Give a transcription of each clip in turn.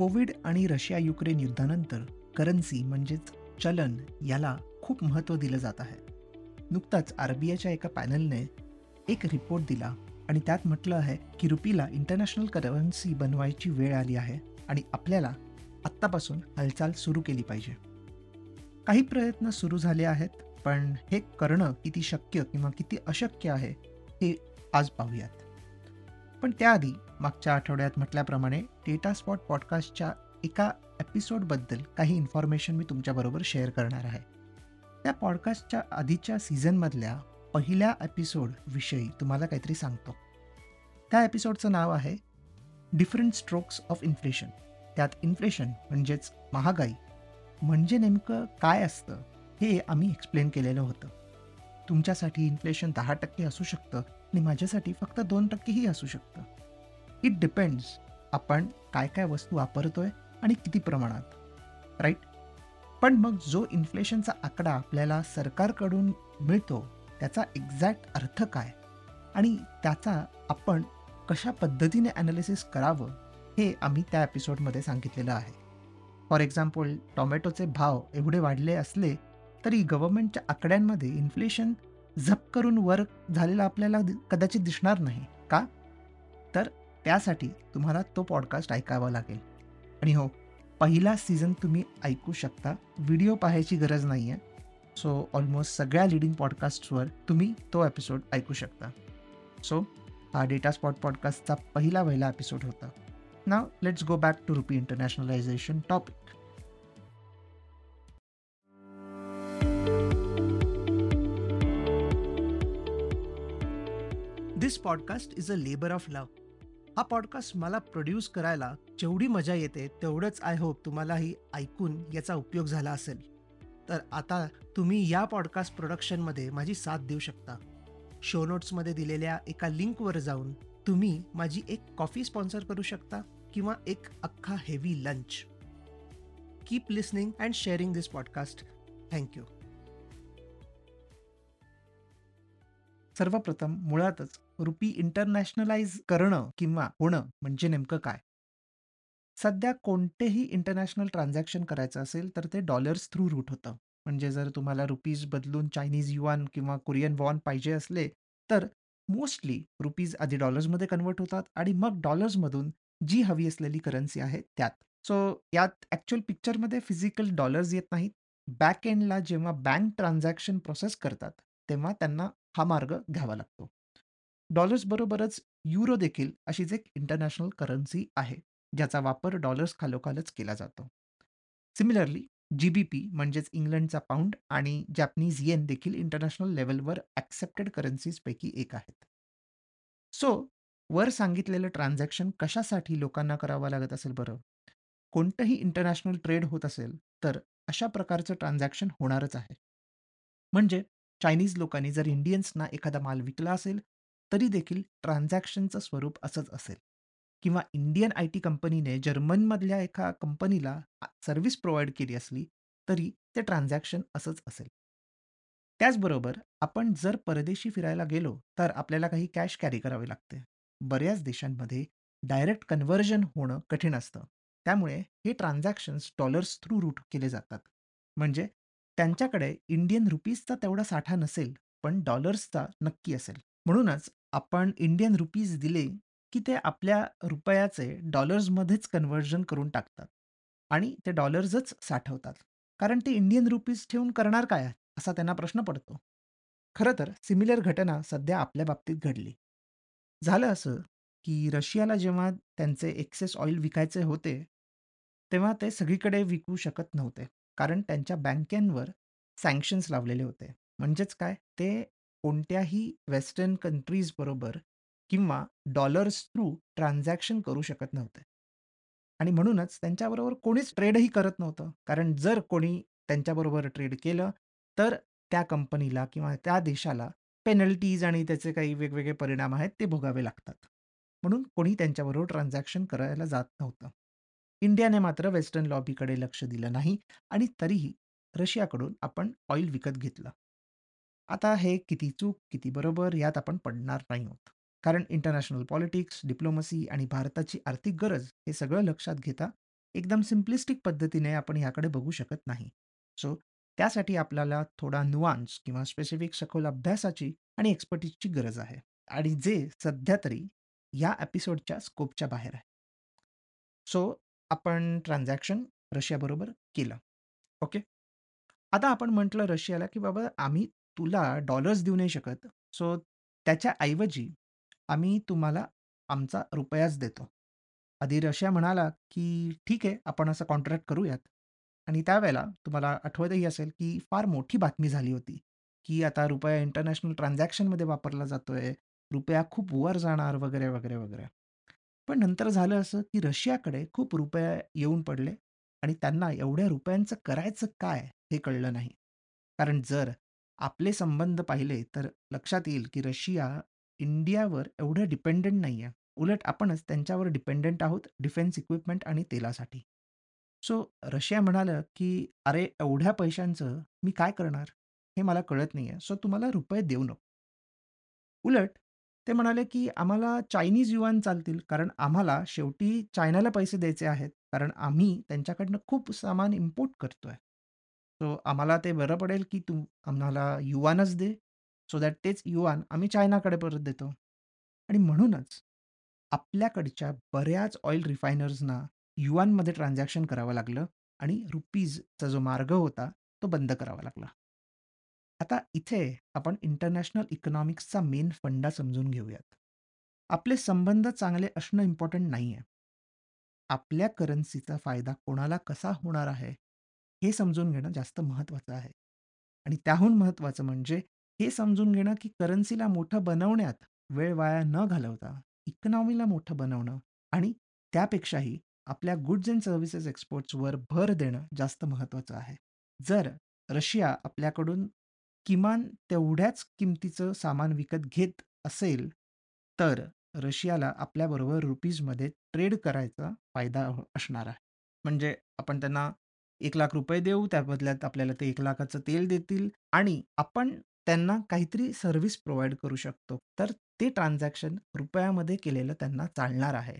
Covid आणि Russia Ukraine युद्धानंतर currency म्हणजेच चलन याला खूप महत्त्व दिलं जात आहे. नुकताच आरबीआयच्या एका पॅनलने एक रिपोर्ट दिला आणि त्यात म्हटलं आहे की रुपीला इंटरनॅशनल करन्सी बनवायची वेळ आली आहे आणि आपल्याला आत्तापासून हालचाल सुरू केली पाहिजे. काही प्रयत्न सुरू झाले आहेत, पण हे करणं किती शक्य किंवा किती अशक्य आहे हे आज पाहूयात. पण त्याआधी मागच्या आठवड्यात म्हटल्याप्रमाणे डेटा स्पॉट पॉडकास्टच्या एका एपिसोडबद्दल काही इन्फॉर्मेशन मी तुमच्याबरोबर शेअर करणार आहे. त्या पॉडकास्टच्या आधीच्या सीझनमधल्या पहिल्या एपिसोडविषयी तुम्हाला काहीतरी सांगतो. त्या एपिसोडचं नाव आहे डिफरंट स्ट्रोक्स ऑफ इन्फ्लेशन. त्यात इन्फ्लेशन म्हणजेच महागाई म्हणजे नेमकं काय असतं हे आम्ही एक्सप्लेन केलेलं होतं. तुमच्यासाठी इन्फ्लेशन 10% असू शकतं आणि माझ्यासाठी फक्त 2%ही असू शकतं. इट डिपेंड्स आपण काय काय वस्तू वापरतोय आणि किती प्रमाणात, राईट. पण मग जो इन्फ्लेशनचा आकडा आपल्याला सरकारकडून मिळतो त्याचा एक्झॅक्ट अर्थ काय आणि त्याचा आपण कशा पद्धतीने ॲनालिसिस करावं हे आम्ही त्या एपिसोडमध्ये सांगितलेलं आहे. फॉर एक्झाम्पल, टोमॅटोचे भाव एवढे वाढले असले तरी गव्हर्नमेंटच्या आकड्यांमध्ये इन्फ्लेशन झप करून वर झालेला आपल्याला कदाचित दिसणार नाही का? तर त्यासाठी तुम्हाला तो पॉडकास्ट ऐकावा लागेल. आणि हो, पहिला सीझन तुम्ही ऐकू शकता, व्हिडिओ पाहायची गरज नाही आहे. सो ऑलमोस्ट सगळ्या लिडिंग पॉडकास्ट्सवर तुम्ही तो एपिसोड ऐकू शकता. सो हा डेटा स्पॉट पॉडकास्टचा पहिला एपिसोड होता. नाव let's go back to rupee internationalisation topic. This podcast is a labour of love. हा पॉडकास्ट मला प्रोड्यूस करायला जेवढी मजा येते तेवढंच आय होप तुम्हालाही ऐकून याचा उपयोग झाला असेल. तर आता तुम्ही या पॉडकास्ट प्रोडक्शनमध्ये माझी साथ देऊ शकता. शो नोट्समध्ये दिलेल्या एका लिंकवर जाऊन तुम्ही माझी एक कॉफी स्पॉन्सर करू शकता किंवा एक अख्खा heavy lunch. Keep listening and sharing this podcast. Thank you. सर्वप्रथम मुळातच रुपी इंटरनॅशनलाइज करणं किंवा होणं म्हणजे नेमकं काय? सध्या कोणतेही इंटरनॅशनल ट्रान्झॅक्शन करायचं असेल तर ते डॉलर्स थ्रू रूट होतं. म्हणजे जर तुम्हाला रुपीज बदलून चायनीज युआन किंवा कोरियन वॉन पाहिजे असले तर मोस्टली रुपीज आधी डॉलर्समध्ये कन्वर्ट होतात आणि मग डॉलर्समधून जी हवी असलेली करन्सी आहे त्यात. सो यात ॲक्च्युअल पिक्चरमध्ये फिजिकल डॉलर्स येत नाहीत. बॅक एंडला जेव्हा बँक ट्रान्झॅक्शन प्रोसेस करतात तेव्हा त्यांना हा मार्ग घ्यावा लागतो. डॉलर्सबरोबरच युरो देखील अशीच एक इंटरनॅशनल करन्सी आहे ज्याचा वापर डॉलर्स खालोखालच केला जातो. सिमिलरली GBP म्हणजेच इंग्लंडचा पाऊंड आणि जॅपनीज येन देखील इंटरनॅशनल लेवलवर ॲक्सेप्टेड करन्सीजपैकी एक आहेत. सो वर सांगितलेलं ट्रान्झॅक्शन कशासाठी लोकांना करावं लागत असेल? बरं, कोणतंही इंटरनॅशनल ट्रेड होत असेल तर अशा प्रकारचं ट्रान्झॅक्शन होणारच आहे. म्हणजे चायनीज लोकांनी जर इंडियन्सना एखादा माल विकला असेल तरी देखील ट्रान्झॅक्शनचं स्वरूप असंच असेल. किंवा इंडियन IT कंपनीने जर्मनमधल्या एका कंपनीला सर्व्हिस प्रोव्हाइड केली असली तरी ते ट्रान्झॅक्शन असंच असेल. त्याचबरोबर आपण जर परदेशी फिरायला गेलो तर आपल्याला काही कॅश कॅरी करावे लागते. बऱ्याच देशांमध्ये डायरेक्ट कन्व्हर्जन होणं कठीण असतं, त्यामुळे हे ट्रान्झॅक्शन्स डॉलर्स थ्रू रूट केले जातात. म्हणजे त्यांच्याकडे इंडियन रुपीजचा तेवढा साठा नसेल पण डॉलर्सचा नक्की असेल. म्हणूनच आपण इंडियन रुपीज दिले की ते आपल्या रुपयाचे डॉलर्समध्येच कन्व्हर्जन करून टाकतात आणि ते डॉलर्सच साठवतात, कारण ते इंडियन रुपीज ठेवून करणार काय असा त्यांना प्रश्न पडतो. खरं तर सिमिलर घटना सध्या आपल्या बाबतीत घडली. झालं असं की रशियाला जेव्हा त्यांचे एक्सेस ऑइल विकायचे होते तेव्हा ते सगळीकडे विकू शकत नव्हते, कारण त्यांच्या बँकांवर सँक्शन्स लावलेले होते. म्हणजेच काय, ते कोणत्याही वेस्टर्न कंट्रीजबरोबर किंवा डॉलर्स थ्रू ट्रान्झॅक्शन करू शकत नव्हते आणि म्हणूनच त्यांच्याबरोबर कोणीच ट्रेडही करत नव्हतं. कारण जर कोणी त्यांच्याबरोबर ट्रेड केलं तर त्या कंपनीला किंवा त्या देशाला पेनल्टीज आणि त्याचे काही वेगवेगळे परिणाम आहेत ते भोगावे लागतात. म्हणून कोणी त्यांच्याबरोबर ट्रान्झॅक्शन करायला जात नव्हतं. इंडियाने मात्र वेस्टर्न लॉबीकडे लक्ष दिलं नाही आणि तरीही रशियाकडून आपण ऑइल विकत घेतलं. आता हे किती चूक किती बरोबर यात आपण पडणार नाही आहोत, कारण इंटरनॅशनल पॉलिटिक्स, डिप्लोमसी आणि भारताची आर्थिक गरज हे सगळं लक्षात घेता एकदम सिम्पलिस्टिक पद्धतीने आपण ह्याकडे बघू शकत नाही. सो त्यासाठी आपल्याला थोडा नुआन्स किंवा स्पेसिफिक सखोल अभ्यासाची आणि एक्सपर्टीजची गरज आहे, आणि जे सध्या तरी या एपिसोडच्या स्कोपच्या बाहेर आहे. सो आपण ट्रान्झॅक्शन रशियाबरोबर केलं, ओके. आता आपण म्हटलं रशियाला की बाबा आम्ही तुला डॉलर्स देऊ नाही शकत, सो त्याच्या ऐवजी आम्ही तुम्हाला आमचा रुपयाच देतो. आधी रशिया म्हणाला की ठीक आहे, आपण असं कॉन्ट्रॅक्ट करूयात. आणि त्यावेळेला तुम्हाला आठवतही असेल की फार मोठी बातमी झाली होती की आता रुपया इंटरनॅशनल ट्रान्झॅक्शनमध्ये वापरला जातोय, रुपया खूप वर जाणार वगैरे वगैरे वगैरे. पण नंतर झालं असं की रशियाकडे खूप रुपया येऊन पडले आणि त्यांना एवढ्या रुपयांचं करायचं काय हे कळलं नाही. कारण जर आपले संबंध पाहिले तर लक्षात येईल की रशिया इंडियावर एवढं डिपेंडंट नाही आहे, उलट आपणच त्यांच्यावर डिपेंडंट आहोत डिफेन्स इक्विपमेंट आणि तेलासाठी. सो रशिया म्हणालं की अरे एवढ्या पैशांचं मी काय करणार हे मला कळत नाही आहे, सो तुम्हाला रुपये देऊ नको. उलट ते म्हणाले की आम्हाला चायनीज युआन चालतील, कारण आम्हाला शेवटी चायनाला पैसे द्यायचे आहेत, कारण आम्ही त्यांच्याकडनं खूप सामान इम्पोर्ट करतोय. सो आम्हाला ते बरं पडेल की तू आम्हाला युआनच दे, सो दॅट तेच युआन आम्ही चायनाकडे परत देतो. आणि म्हणूनच आपल्याकडच्या बऱ्याच ऑइल रिफायनर्सना युआनमध्ये ट्रान्झॅक्शन करावं लागलं आणि रुपीजचा जो मार्ग होता तो बंद करावा लागला. आता इथे आपण इंटरनॅशनल इकॉनॉमिक्सचा मेन फंडा समजून घेऊयात. आपले संबंध चांगले असणं इम्पॉर्टंट नाही आहे, आपल्या करन्सीचा फायदा कोणाला कसा होणार आहे हे समजून घेणं जास्त महत्त्वाचं आहे. आणि त्याहून महत्त्वाचं म्हणजे हे समजून घेणं की करन्सीला मोठं बनवण्यात वेळ वाया न घालवता इकॉनॉमीला मोठं बनवणं आणि त्यापेक्षाही आपल्या गुड्स अँड सर्व्हिसेस एक्सपोर्ट्सवर भर देणं जास्त महत्त्वाचं आहे. जर रशिया आपल्याकडून किमान तेवढ्याच किमतीचं सामान विकत घेत असेल तर रशियाला आपल्याबरोबर रुपीजमध्ये ट्रेड करायचा फायदा असणार आहे. म्हणजे आपण त्यांना 1,00,000 रुपये देऊ, त्या बदल्यात आपल्याला ते 1,00,000चं तेल देतील आणि आपण त्यांना काहीतरी सर्व्हिस प्रोव्हाइड करू शकतो. तर ते ट्रान्झॅक्शन रुपयामध्ये केलेलं त्यांना चालणार आहे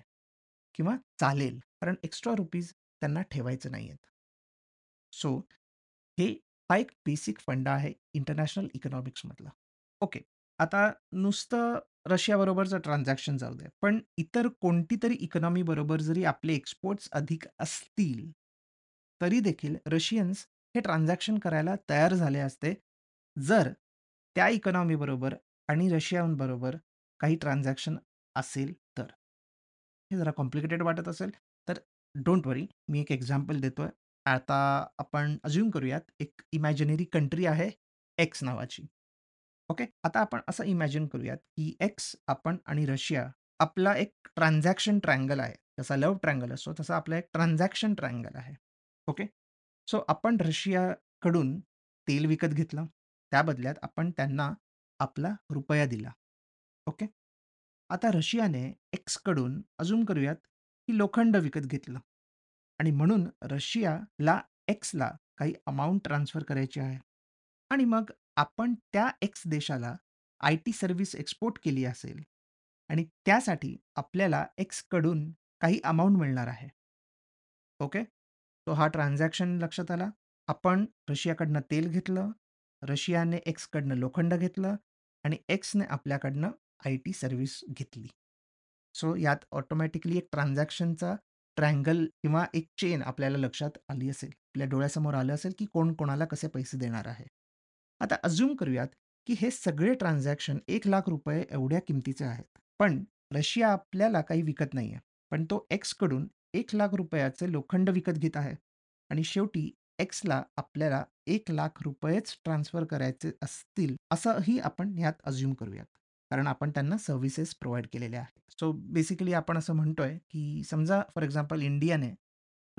किंवा चालेल, कारण एक्स्ट्रा रुपीज त्यांना ठेवायचं नाही आहेत. सो हे हा एक बेसिक फंडा आहे इंटरनॅशनल इकॉनॉमिक्समधला, ओके. आता नुसतं रशियाबरोबरचं ट्रान्झॅक्शन जाऊ दे, पण इतर कोणती तरी इकॉनॉमीबरोबर जरी आपले एक्सपोर्ट्स अधिक असतील तरी देखील रशियन्स हे ट्रान्झॅक्शन करायला तयार झाले असते जर त्या इकॉनॉमीबरोबर आणि रशियाबरोबर काही ट्रान्झॅक्शन असेल तर. हे जरा कॉम्प्लिकेटेड वाटत असेल तर डोंट वरी, मी एक एक्झाम्पल देतो आहे. आता आपण अज्यूम करूयात एक इमॅजिनरी कंट्री आहे एक्स नावाची, ओके. आता आपण असं इमॅजिन करूयात की एक्स, आपण आणि रशिया आपला एक ट्रान्झॅक्शन ट्रायंगल आहे. जसा लव्ह ट्रायंगल असतो तसा आपला एक ट्रान्झॅक्शन ट्रायंगल आहे, ओके. सो आपण रशियाकडून तेल विकत घेतलं, त्या बदल्यात आपण त्यांना आपला रुपया दिला, ओके. आता रशियाने एक्सकडून अज्यूम करूयात की लोखंड विकत घेतलं आणि म्हणून रशियाला एक्सला काही अमाऊंट ट्रान्सफर करायची आहे आणि मग आपण त्या एक्स देशाला IT सर्व्हिस एक्सपोर्ट केली असेल आणि त्यासाठी आपल्याला एक्सकडून काही अमाऊंट मिळणार आहे, ओके. तो हा ट्रान्झॅक्शन लक्षात आला. आपण रशियाकडनं तेल घेतलं, रशियाने एक्सकडनं लोखंड घेतलं आणि एक्सने आपल्याकडनं IT सर्व्हिस घेतली. सो यात ऑटोमॅटिकली एक ट्रान्झॅक्शनचा ट्रँगल किंवा एक चेन आपल्याला लक्षात आली असेल, आपल्या डोळ्यासमोर आलं असेल की कोण कोणाला कसे पैसे देणार आहे. आता अज्यूम करूयात की हे सगळे ट्रान्झॅक्शन 1,00,000 रुपये एवढ्या किमतीचे आहेत, पण रशिया आपल्याला काही विकत नाही आहे, पण तो एक्सकडून 1,00,000 रुपयाचे लोखंड विकत घेत आहे आणि शेवटी एक्सला आपल्याला 1,00,000 रुपयेच ट्रान्सफर करायचे असतील असंही आपण ह्यात अज्यूम करूयात, कारण आपण त्यांना सर्व्हिसेस प्रोव्हाइड केलेल्या आहेत. सो बेसिकली आपण असं म्हणतोय की समजा फॉर एक्झाम्पल इंडियाने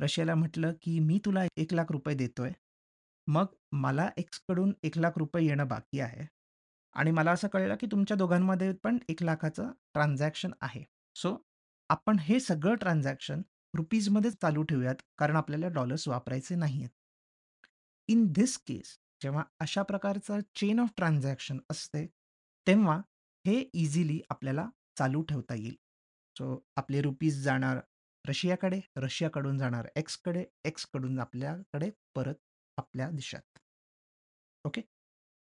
रशियाला म्हटलं की मी तुला 1,00,000 रुपये देतोय, मग मला एक्सकडून 1,00,000 रुपये येणं बाकी आहे आणि मला असं कळलं की तुमच्या दोघांमध्ये पण 1,00,000चं ट्रान्झॅक्शन आहे. सो आपण हे सगळं ट्रान्झॅक्शन रुपीजमध्येच चालू ठेवूयात, कारण आपल्याला डॉलर्स वापरायचे नाही आहेत. इन धिस केस जेव्हा अशा प्रकारचं चेन ऑफ ट्रान्झॅक्शन असते तेव्हा हे इझिली आपल्याला चालू ठेवता येईल. सो आपले रुपीज जाणार, रशियाकडे, रशियाकडून जाणार एक्सकडे, एक्सकडून आपल्याकडे परत आपल्या देशात. ओके,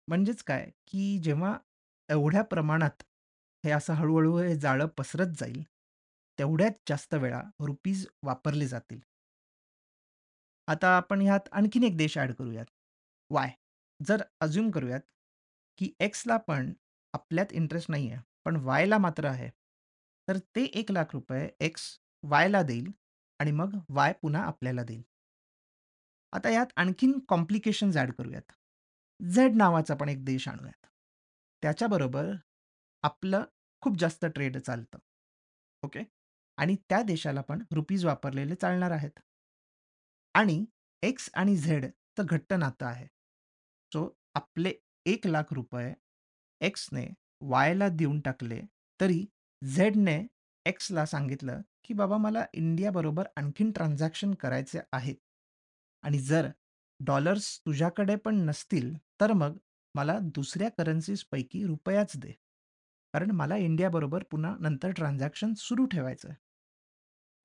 म्हणजेच काय की जेव्हा एवढ्या प्रमाणात हे असं हळूहळू हे जाळं पसरत जाईल तेवढ्याच जास्त वेळा रुपीज वापरले जातील. आता आपण ह्यात आणखीन एक देश ॲड करूयात, वाय. जर अज्युम करूयात की एक्सला पण आपल्यात इंटरेस्ट नाही आहे पण वायला मात्र आहे, तर ते 1 लाख रुपये एक्स वायला देईल आणि मग वाय पुन्हा आपल्याला देईल. आता यात आणखीन कॉम्प्लिकेशन्स ॲड करूयात, झेड नावाचा पण एक देश आणूयात, त्याच्याबरोबर आपलं खूप जास्त ट्रेड चालतं. ओके, आणि त्या देशाला पण रुपीज वापरलेले चालणार आहेत आणि एक्स आणि झेडचं घट्ट नातं आहे. सो आपले 1 लाख रुपये एक्सने वायला देऊन टाकले तरी झेडने एक्सला सांगितलं की बाबा मला इंडियाबरोबर आणखीन ट्रान्झॅक्शन करायचे आहेत आणि जर डॉलर्स तुझ्याकडे पण नसतील तर मग मला दुसऱ्या करन्सीजपैकी रुपयाच दे, कारण मला इंडियाबरोबर पुन्हा नंतर ट्रान्झॅक्शन सुरू ठेवायचं आहे.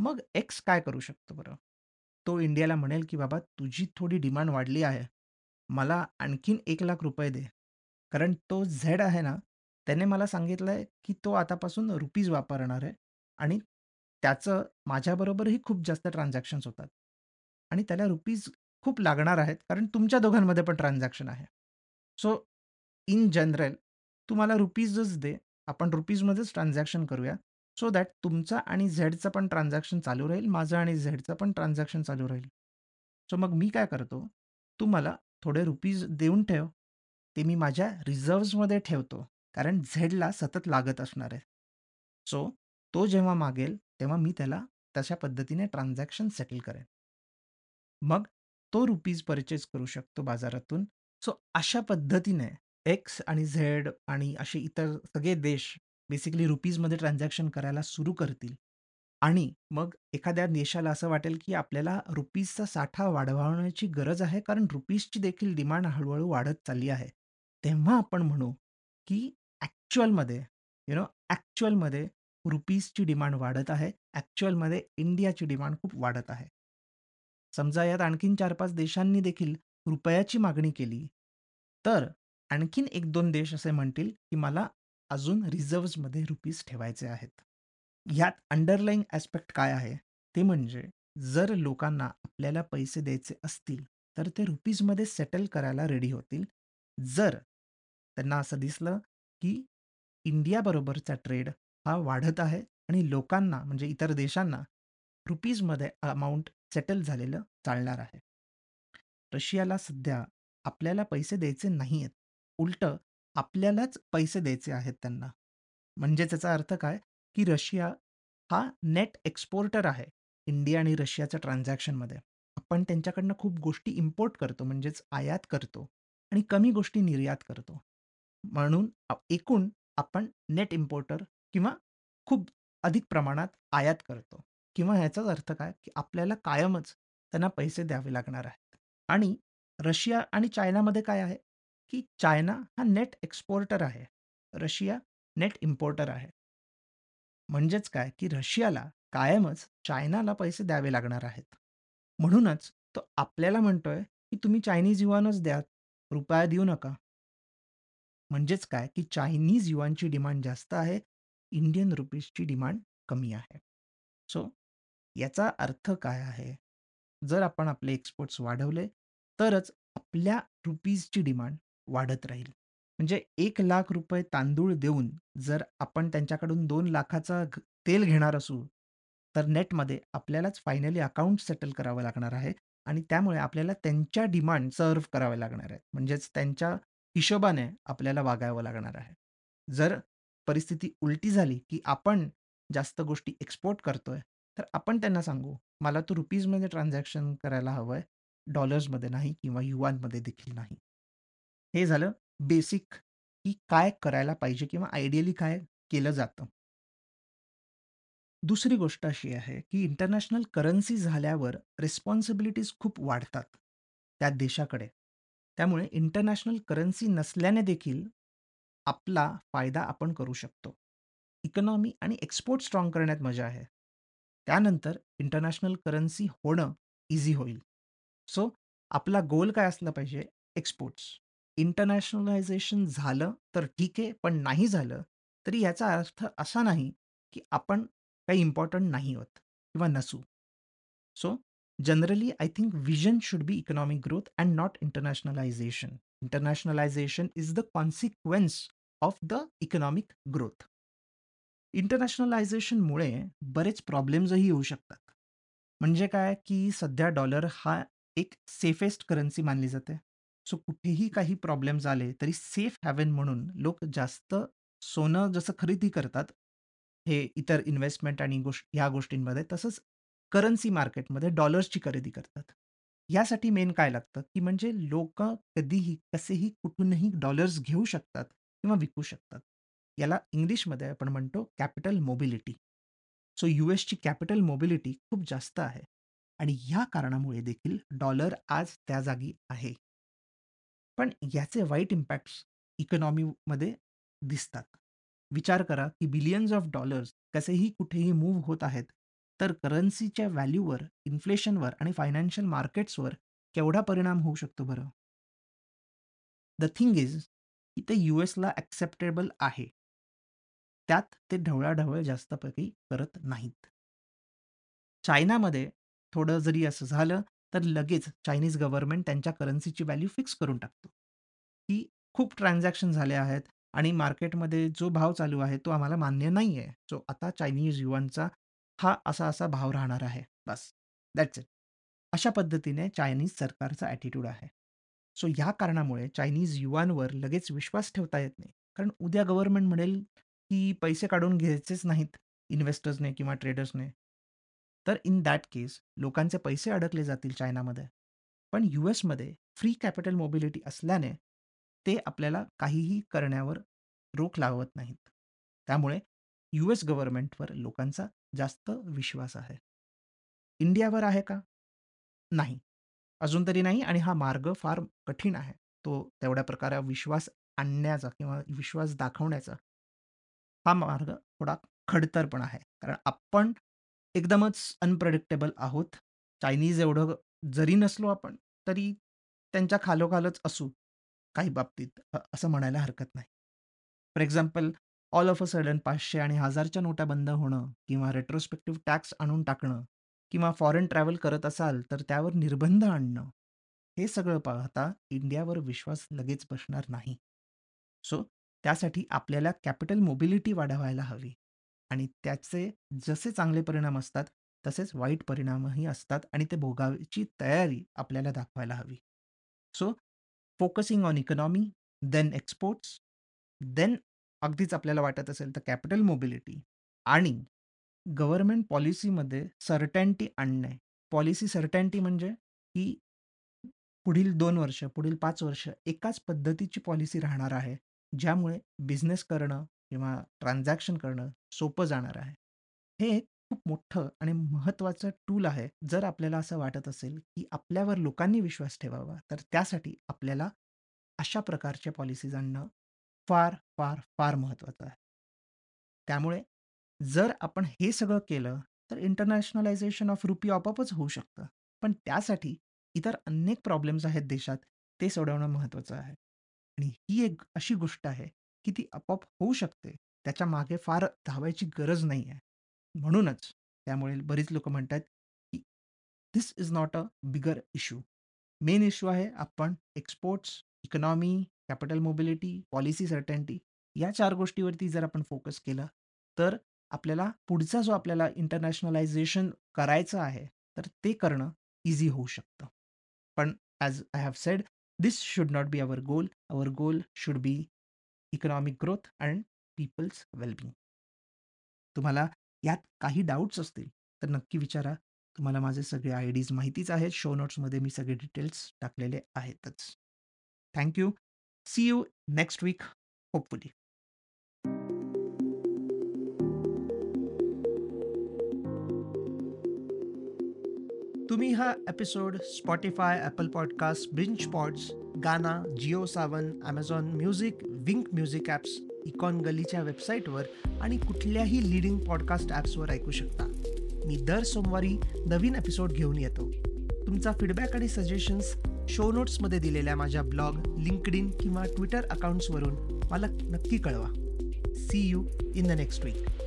मग एक्स काय करू शकतो बरं? तो इंडियाला म्हणेल की बाबा तुझी थोडी डिमांड वाढली आहे, मला आणखीन 1 लाख रुपये दे, कारण तो झेड आहे ना त्याने मला सांगितलं आहे की तो आतापासून रुपीज वापरणार आहे आणि त्याचं माझ्याबरोबरही खूप जास्त ट्रान्झॅक्शन्स होतात आणि त्याला रुपीज खूप लागणार आहेत कारण तुमच्या दोघांमध्ये पण ट्रान्झॅक्शन आहे. सो इन जनरल तू मला रुपीजच दे, आपण रुपीजमध्येच ट्रान्झॅक्शन करूया, सो दॅट तुमचा आणि झेडचं पण ट्रान्झॅक्शन चालू राहील, माझं आणि झेडचं पण ट्रान्झॅक्शन चालू राहील. सो मग मी काय करतो, तू मला थोडे रुपीज देऊन ठेव, ते मी माझ्या रिझर्व्समध्ये ठेवतो कारण झेडला सतत लागत असणार आहे. सो तो जेव्हा मागेल तेव्हा मी त्याला तशा पद्धतीने ट्रान्झॅक्शन सेटल करेन, मग तो रुपीज परचेस करू शकतो बाजारातून. सो अशा पद्धतीने एक्स आणि झेड आणि असे इतर सगळे देश बेसिकली रुपीजमध्ये ट्रान्झॅक्शन करायला सुरू करतील आणि मग एखाद्या देशाला असं वाटेल की आपल्याला रुपीजचा साठा वाढवण्याची गरज आहे कारण रुपीजची देखील डिमांड हळूहळू वाढत चालली आहे. तेव्हा आपण म्हणू की ॲक्च्युअलमध्ये ॲक्च्युअलमध्ये रुपीजची डिमांड वाढत आहे, ॲक्च्युअलमध्ये इंडियाची डिमांड खूप वाढत आहे. समजा यात आणखीन 4-5 देशांनी देखील रुपयाची मागणी केली तर आणखीन 1-2 देश असे म्हणतील की मला अजून रिझर्व्समध्ये रुपीज ठेवायचे आहेत. ह्यात अंडरलाईंग ॲस्पेक्ट काय आहे ते म्हणजे जर लोकांना आपल्याला पैसे द्यायचे असतील तर ते रुपीजमध्ये सेटल करायला रेडी होतील जर त्यांना असं दिसलं की इंडियाबरोबरचा ट्रेड हा वाढत आहे आणि लोकांना म्हणजे इतर देशांना रुपीजमध्ये अमाऊंट सेटल झालेलं चालणार आहे. रशियाला सध्या आपल्याला पैसे द्यायचे नाही आहेत, उलटं आपल्यालाच पैसे द्यायचे आहेत त्यांना. म्हणजे त्याचा अर्थ काय की रशिया हा नेट एक्सपोर्टर आहे. इंडिया आणि रशियाच्या ट्रान्झॅक्शनमध्ये आपण त्यांच्याकडनं खूप गोष्टी इम्पोर्ट करतो म्हणजेच आयात करतो आणि कमी गोष्टी निर्यात करतो, म्हणून एकूण आपण नेट इम्पोर्टर किंवा खूप अधिक प्रमाणात आयात करतो. किंवा ह्याचाच अर्थ काय की आपल्याला कायमच त्यांना पैसे द्यावे लागणार आहेत. आणि रशिया आणि चायनामध्ये काय आहे की चायना हा नेट एक्सपोर्टर आहे, रशिया नेट इम्पोर्टर आहे. म्हणजेच काय की रशियाला कायमच चायनाला पैसे द्यावे लागणार आहेत. म्हणूनच तो आपल्याला म्हणतोय की तुम्ही चायनीज युआनच द्या, रुपया देऊ नका. म्हणजेच काय की चायनीज युआनची डिमांड जास्त आहे, इंडियन रुपीजची डिमांड कमी आहे. सो याचा अर्थ काय आहे, जर आपण आपले एक्सपोर्ट्स वाढवले तरच आपल्या रुपीजची डिमांड वाढत राहील. म्हणजे 1 लाख रुपये तांदूळ देऊन जर आपण त्यांच्याकडून 2 लाखाचा तेल घेणार असू तर नेटमध्ये आपल्यालाच फायनली अकाउंट सेटल करावं लागणार आहे आणि त्यामुळे आपल्याला त्यांच्या डिमांड सर्व करावे लागणार आहेत, म्हणजेच त्यांच्या हिशोबाने आपल्याला वागावं लागणार आहे. जर परिस्थिती उलटी झाली की आपण जास्त गोष्टी एक्सपोर्ट करतोय तर आपण त्यांना सांगू मला तू रुपीजमध्ये ट्रान्झॅक्शन करायला हवं आहे, डॉलर्समध्ये नाही किंवा युआनमध्ये देखील नाही. हे झालं बेसिक की काय करायला पाहिजे किंवा आयडियली काय केलं जातं. दुसरी गोष्ट अशी आहे की इंटरनॅशनल करन्सी झाल्यावर रिस्पॉन्सिबिलिटीज खूप वाढतात त्या देशाकडे, त्यामुळे इंटरनॅशनल करन्सी नसल्याने देखील आपला फायदा आपण करू शकतो. इकॉनॉमी आणि एक्सपोर्ट स्ट्रॉंग करण्यात मजा आहे. त्यानंतर इंटरनॅशनल करन्सी होणं इझी होईल. सो आपला गोल काय असला पाहिजे? एक्सपोर्ट्स. इंटरनॅशनलायझेशन झालं तर ठीक आहे, पण नाही झालं तरी याचा अर्थ असा नाही की आपण काही इम्पॉर्टंट नाही होत किंवा नसू. So generally I think vision should be economic growth and not internationalisation. Internationalisation is the consequence of the economic growth. इंटरनॅशनलायझेशनमुळे बरेच प्रॉब्लेम्सही येऊ शकतात. म्हणजे काय की सध्या डॉलर हा एक सेफेस्ट करन्सी मानली जाते. सो कुठेही काही प्रॉब्लेम्स आले तरी सेफ हॅवन म्हणून लोक जास्त सोनं जसं खरेदी करतात, हे इतर इन्व्हेस्टमेंट आणि ह्या गोष्टींमध्ये, तसंच करन्सी मार्केटमध्ये डॉलर्सची खरेदी करतात. यासाठी मेन काय लागतं की म्हणजे लोक कधीही कसेही कुठूनही डॉलर्स घेऊ शकतात किंवा विकू शकतात. याला इंग्लिशमध्ये आपण म्हणतो कॅपिटल मोबिलिटी. सो US ची कॅपिटल मोबिलिटी खूप जास्त आहे आणि ह्या कारणामुळे देखील डॉलर आज त्या जागी आहे. पण याचे वाईट इम्पॅक्ट्स इकॉनॉमीमध्ये दिसतात. विचार करा की बिलियन्स ऑफ डॉलर्स कसेही कुठेही मूव्ह होत आहेत, तर करन्सीच्या व्हॅल्यूवर, इन्फ्लेशनवर आणि फायनान्शियल मार्केट्सवर केवढा परिणाम होऊ शकतो बरं. द थिंग इज की ते US ला ॲक्सेप्टेबल आहे, त्यात ते ढवळाढवळ जास्तपैकी करत नाहीत. चायनामध्ये थोडं जरी असं झालं तर लगेच चायनीज गव्हर्नमेंट त्यांच्या करन्सीची व्हॅल्यू फिक्स करून टाकतो की खूप ट्रान्झॅक्शन झाले आहेत आणि मार्केटमध्ये जो भाव चालू आहे तो आम्हाला मान्य नाही आहे. सो आता चायनीज युआनचा हा असा असा भाव राहणार आहे, बस, दॅट्स इट. अशा पद्धतीने चायनीज सरकारचा ॲटिट्यूड आहे. सो या कारणामुळे चायनीज युआनवर लगेच विश्वास ठेवता येत नाही, कारण उद्या गव्हर्नमेंट म्हणेल की पैसे काढून घ्यायचेच नाहीत इन्व्हेस्टर्सने किंवा ट्रेडर्सने, तर इन दॅट केस लोकांचे पैसे अडकले जातील चायनामध्ये. पण US मध्ये फ्री कॅपिटल मोबिलिटी असल्याने ते आपल्याला काहीही करण्यावर रोख लावत नाहीत. त्यामुळे US गव्हर्नमेंटवर लोकांचा जास्त विश्वास आहे. इंडियावर आहे का? नाही, अजून तरी नाही. आणि हा मार्ग फार कठीण आहे, तो तेवढ्या प्रकारे विश्वास आणण्याचा किंवा विश्वास दाखवण्याचा हा मार्ग थोडा खडतर पण आहे, कारण आपण एकदमच अनप्रडिक्टेबल आहोत. चायनीज एवढं जरी नसलो आपण तरी त्यांच्या खालोखालच असू काही बाबतीत, असं म्हणायला हरकत नाही. For example, all of a sudden 500 आणि 1000च्या नोटा बंद होणं किंवा रेट्रोस्पेक्टिव्ह टॅक्स आणून टाकणं किंवा फॉरेन ट्रॅव्हल करत असाल तर त्यावर निर्बंध आणणं, हे सगळं पाहता इंडियावर विश्वास लगेच बसणार नाही. सो त्यासाठी आपल्याला कॅपिटल मोबिलिटी वाढवायला हवी आणि त्याचे जसे चांगले परिणाम असतात तसेच वाईट परिणामही असतात आणि ते भोगायची तयारी आपल्याला दाखवायला हवी. So focusing on economy, then exports, then अगदीच आपल्याला वाटत असेल तर कॅपिटल मोबिलिटी, आणि गव्हर्नमेंट पॉलिसीमध्ये सर्टॅन्टी आणणे. पॉलिसी सर्टॅन्टी म्हणजे की पुढील 2 वर्ष, पुढील 5 वर्ष एकाच पद्धतीची पॉलिसी राहणार आहे, ज्यामुळे बिझनेस करणं किंवा ट्रान्झॅक्शन करणं सोपं जाणार आहे. हे एक खूप मोठं आणि महत्त्वाचं टूल आहे. जर आपल्याला असं वाटत असेल की आपल्यावर लोकांनी विश्वास ठेवावा, तर त्यासाठी आपल्याला अशा प्रकारच्या पॉलिसीज आणणं फार फार फार महत्त्वाचं आहे. त्यामुळे जर आपण हे सगळं केलं तर इंटरनॅशनलायझेशन ऑफ रुपी आपोआपच होऊ शकतं. पण त्यासाठी इतर अनेक प्रॉब्लेम्स आहेत देशात, ते सोडवणं महत्त्वाचं आहे. आणि ही एक अशी गोष्ट आहे की ती आपोआप होऊ शकते, त्याच्या मागे फार धावायची गरज नाही आहे. म्हणूनच त्यामुळे बरीच लोक म्हणतात की this is not a bigger issue. Main issue आहे आपण exports, economy, capital mobility, policy certainty, या 4 गोष्टीवरती जर आपण फोकस केलं तर आपल्याला पुढचा जो आपल्याला इंटरनॅशनलायझेशन करायचं आहे तर ते करणं इझी होऊ शकतं. पण as I have said, this should not be our goal. Our goal should be economic growth and people's wellbeing. तुम्हाला यात काही डाऊट्स असतील तर नक्की विचारा. तुम्हाला माझे सगळे IDs माहितीच आहेत, शो नोट्समध्ये मी सगळे डिटेल्स टाकलेले आहेतच. Thank you. See you next week, hopefully. तुम्ही हा episode Spotify, Apple Podcasts, Binge Pods, Gaana, Jio Saavn, Amazon music, विंक म्युझिक ॲप्स, इकॉन गलीच्या वेबसाईटवर आणि कुठल्याही लीडिंग पॉडकास्ट ॲप्सवर ऐकू शकता. मी दर सोमवारी नवीन एपिसोड घेऊन येतो. तुमचा फीडबॅक आणि सजेशन्स शो नोट्समध्ये दिलेल्या माझ्या ब्लॉग, लिंक्डइन किंवा ट्विटर अकाउंट्सवरून मला नक्की कळवा. See you in the next week.